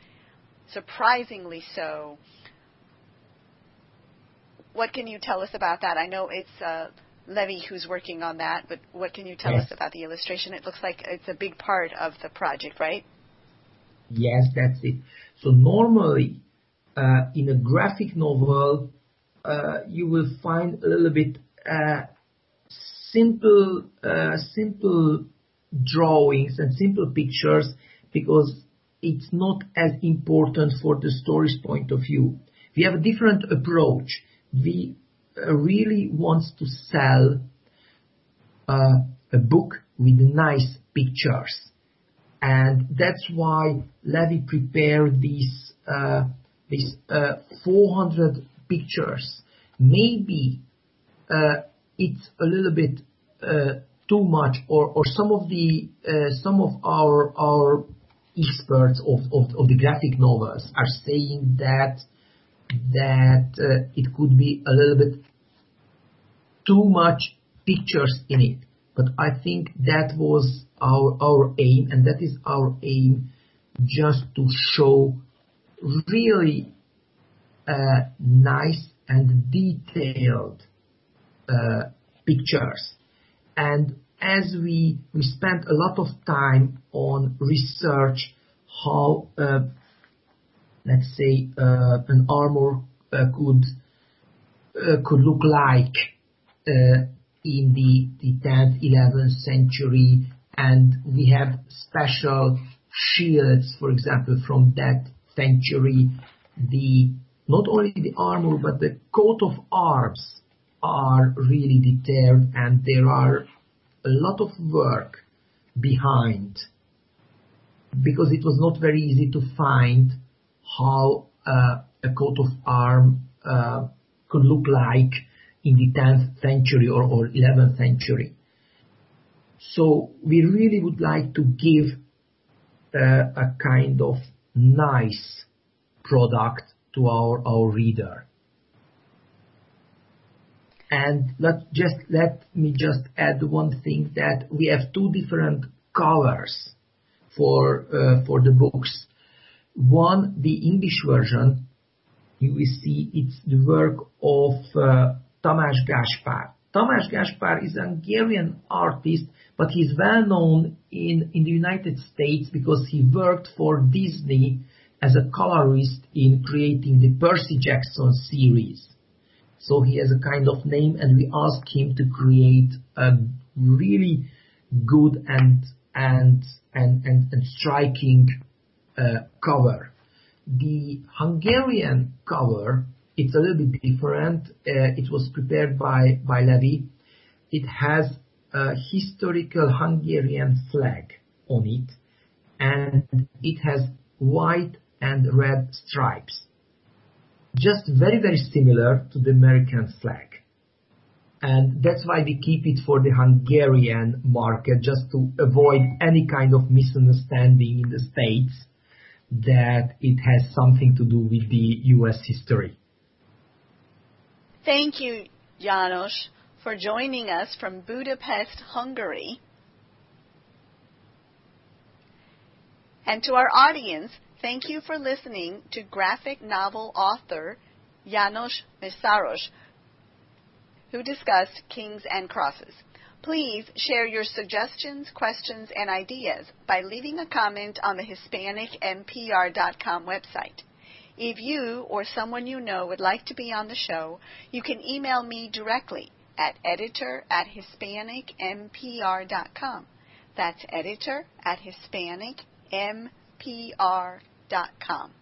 surprisingly so. What can you tell us about that? I know it's uh, Levi who's working on that, but what can you tell yes. us about the illustration? It looks like it's a big part of the project, right? Yes, that's it. So normally, uh, in a graphic novel, uh, you will find a little bit uh, simple, uh, simple drawings and simple pictures, because it's not as important for the story's point of view. We have a different approach. We uh, really want to sell uh, a book with nice pictures. And that's why Levi prepared these uh, these uh, four hundred pictures. Maybe uh, it's a little bit uh, too much, or, or some of the uh, some of our our experts of, of of the graphic novels are saying that that uh, it could be a little bit too much pictures in it. But I think that was Our, our aim, and that is our aim, just to show really uh, nice and detailed uh, pictures. And as we, we spent a lot of time on research how, uh, let's say, uh, an armor uh, could uh, could look like uh, in the, the tenth, eleventh century. And we have special shields, for example, from that century. The not only the armor, but the coat of arms are really detailed, and there are a lot of work behind, because it was not very easy to find how uh, a coat of arm uh, could look like in the tenth century or, or eleventh century. So we really would like to give uh, a kind of nice product to our, our reader. And let just let me just add one thing, that we have two different covers for uh, for the books. One, the English version, you will see it's the work of uh, Tamás Gáspár. Tamás Gáspár is a Hungarian artist, but he's well known in, in the United States because he worked for Disney as a colorist in creating the Percy Jackson series. So he has a kind of name, and we asked him to create a really good and and and and, and striking uh, cover. The Hungarian cover, it's a little bit different. Uh, it was prepared by by Levi. It has a historical Hungarian flag on it, and it has white and red stripes. Just very, very similar to the American flag. And that's why we keep it for the Hungarian market, just to avoid any kind of misunderstanding in the States that it has something to do with the U S history. Thank you, János, for joining us from Budapest, Hungary. And to our audience, thank you for listening to graphic novel author János Misaros, who discussed Kings and Crosses. Please share your suggestions, questions, and ideas by leaving a comment on the Hispanic M P R dot com website. If you or someone you know would like to be on the show, you can email me directly at editor at Hispanic M P R dot com. That's editor at Hispanic M P R dot com.